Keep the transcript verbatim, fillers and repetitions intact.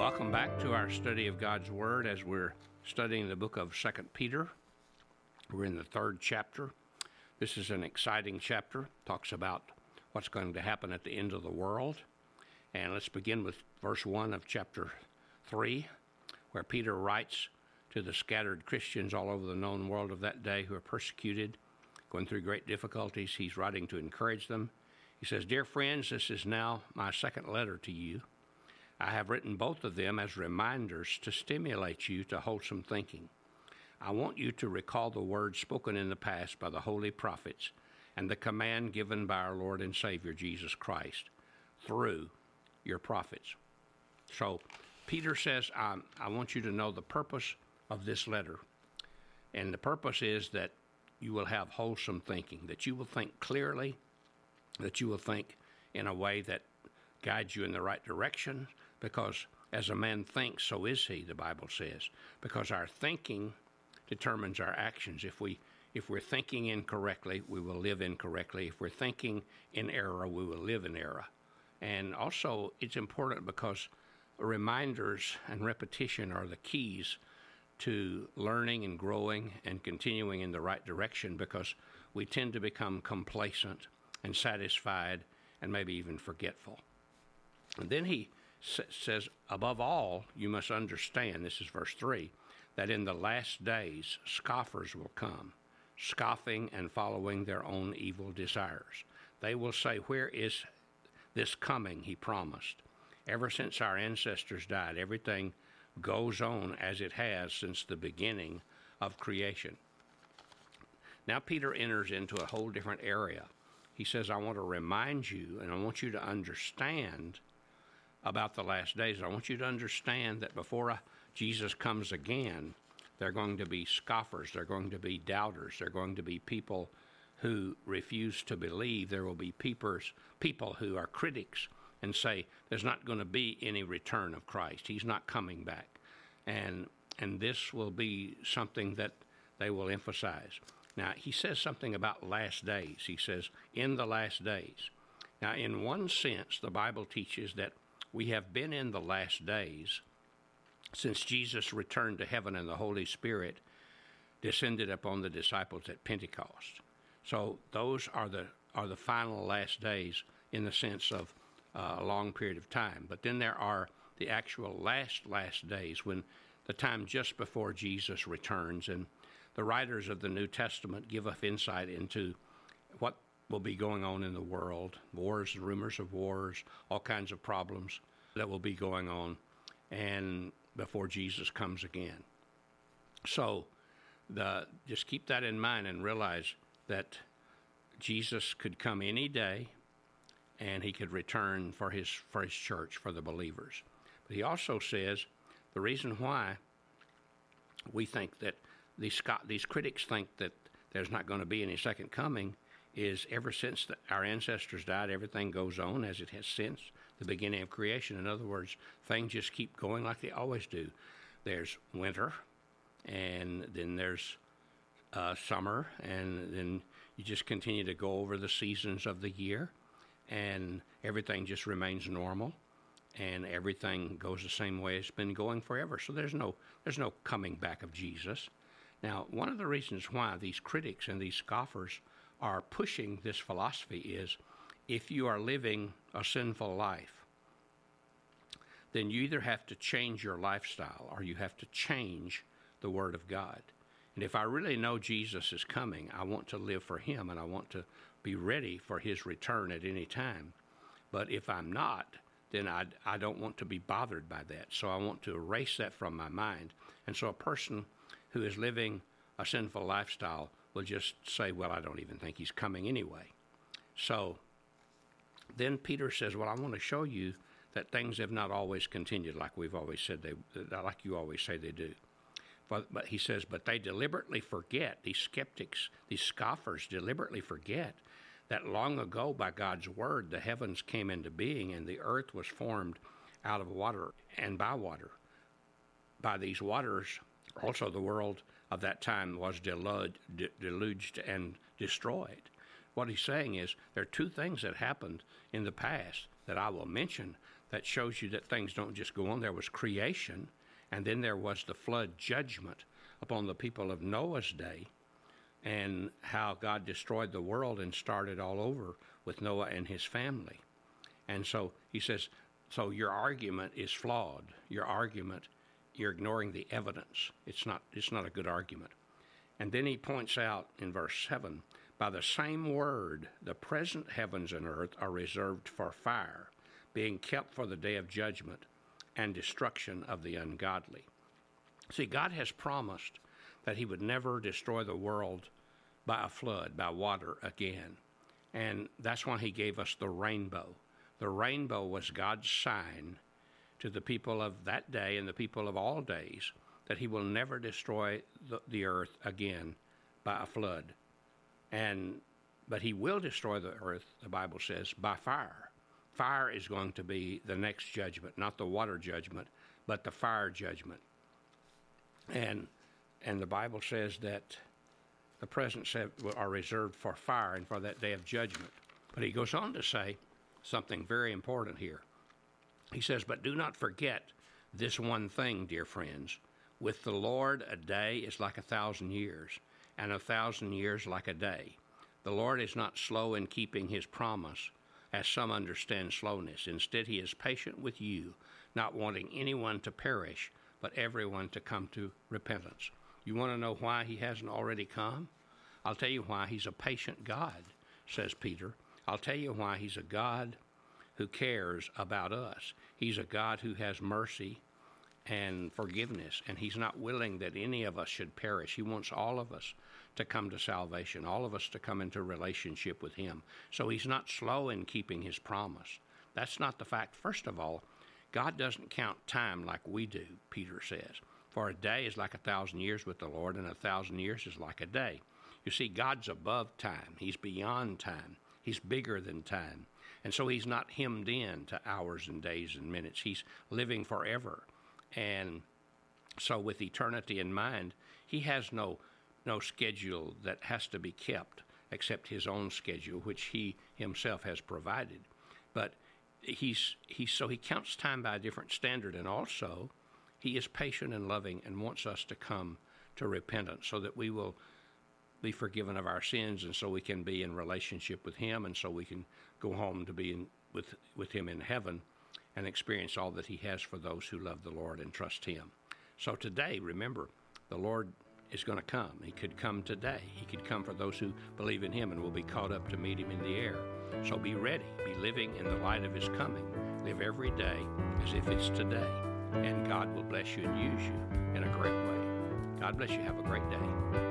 Welcome back to our study of God's Word as we're studying the book of Second Peter. We're in the third chapter. This is an exciting chapter. Talks about what's going to happen at the end of the world. And let's begin with verse one of chapter three, where Peter writes to the scattered Christians all over the known world of that day who are persecuted, going through great difficulties. He's writing to encourage them. He says, "Dear friends, this is now my second letter to you. I have written both of them as reminders to stimulate you to wholesome thinking. I want you to recall the words spoken in the past by the holy prophets and the command given by our Lord and Savior Jesus Christ through your prophets." So Peter says, I, I want you to know the purpose of this letter. And the purpose is that you will have wholesome thinking, that you will think clearly, that you will think in a way that guides you in the right direction, because as a man thinks, so is he, the Bible says, because our thinking determines our actions. If, we, if we're thinking incorrectly, we will live incorrectly. If we're thinking in error, we will live in error. And also, it's important because reminders and repetition are the keys to learning and growing and continuing in the right direction, because we tend to become complacent and satisfied and maybe even forgetful. And then he says, above all, you must understand, this is verse three, that in the last days, scoffers will come, scoffing and following their own evil desires. They will say, where is this coming he promised? Ever since our ancestors died, everything goes on as it has since the beginning of creation. Now Peter enters into a whole different area. He says, I want to remind you, and I want you to understand about the last days. I want you to understand that before Jesus comes again, there are going to be scoffers, there are going to be doubters, there are going to be people who refuse to believe. There will be peepers, people who are critics and say there's not going to be any return of Christ. He's not coming back. And and this will be something that they will emphasize. Now, he says something about last days. He says, in the last days. Now, in one sense, the Bible teaches that we have been in the last days since Jesus returned to heaven and the Holy Spirit descended upon the disciples at Pentecost. So those are the are the final last days in the sense of uh, a long period of time. But then there are the actual last, last days, when the time just before Jesus returns. And the writers of the New Testament give us insight into what will be going on in the world, wars, rumors of wars, all kinds of problems that will be going on, and before Jesus comes again. So the, just keep that in mind and realize that Jesus could come any day, and he could return for his, for his church, for the believers. But he also says the reason why we think that these, these critics think that there's not going to be any second coming is ever since the, our ancestors died, everything goes on as it has since the beginning of creation. In other words, things just keep going like they always do. There's winter, and then there's uh, summer, and then you just continue to go over the seasons of the year, and everything just remains normal, and everything goes the same way it's been going forever. So there's no there's no coming back of Jesus. Now, one of the reasons why these critics and these scoffers are pushing this philosophy is if you are living a sinful life, then you either have to change your lifestyle or you have to change the Word of God. And if I really know Jesus is coming, I want to live for him and I want to be ready for his return at any time. But if I'm not, then I, I don't want to be bothered by that. So I want to erase that from my mind. And so a person who is living a sinful lifestyle will just say, well, I don't even think he's coming anyway. So then Peter says, well, I want to show you that things have not always continued like we've always said they, like you always say they do. But, but he says, but they deliberately forget, these skeptics, these scoffers deliberately forget that long ago by God's word, the heavens came into being and the earth was formed out of water and by water. By these waters, also, the world of that time was deluged and destroyed. What he's saying is there are two things that happened in the past that I will mention that shows you that things don't just go on. There was creation, and then there was the flood judgment upon the people of Noah's day, and how God destroyed the world and started all over with Noah and his family. And so he says, so your argument is flawed. Your argument, you're ignoring the evidence. It's not, it's not a good argument. And then he points out in verse seven, by the same word, the present heavens and earth are reserved for fire, being kept for the day of judgment and destruction of the ungodly. See, God has promised that he would never destroy the world by a flood, by water again. And that's why he gave us the rainbow. The rainbow was God's sign to the people of that day and the people of all days that he will never destroy the, the earth again by a flood. And but he will destroy the earth, the Bible says, by fire. Fire is going to be the next judgment, not the water judgment, but the fire judgment. And and the Bible says that the presents have, are reserved for fire and for that day of judgment. But he goes on to say something very important here. He says, but do not forget this one thing, dear friends. With the Lord, a day is like a thousand years, and a thousand years like a day. The Lord is not slow in keeping his promise, as some understand slowness. Instead, he is patient with you, not wanting anyone to perish, but everyone to come to repentance. You want to know why he hasn't already come? I'll tell you why. He's a patient God, says Peter. I'll tell you why. He's a God who cares about us. He's a God who has mercy and forgiveness, and he's not willing that any of us should perish. He wants all of us to come to salvation, all of us to come into relationship with him. So he's not slow in keeping his promise. That's not the fact. First of all, God doesn't count time like we do, Peter says. For a day is like a thousand years with the Lord, and a thousand years is like a day. You see, God's above time. He's beyond time. He's bigger than time. And so he's not hemmed in to hours and days and minutes. He's living forever. And so with eternity in mind, he has no no schedule that has to be kept except his own schedule, which he himself has provided. But He's he so he counts time by a different standard, and also he is patient and loving and wants us to come to repentance so that we will be forgiven of our sins, and so we can be in relationship with him, and so we can go home to be in, with with him in heaven and experience all that he has for those who love the Lord and trust him. So today, remember, the Lord is going to come. He could come today. He could come for those who believe in him and will be caught up to meet him in the air. So be ready. Be living in the light of his coming. Live every day as if it's today. And God will bless you and use you in a great way. God bless you. Have a great day.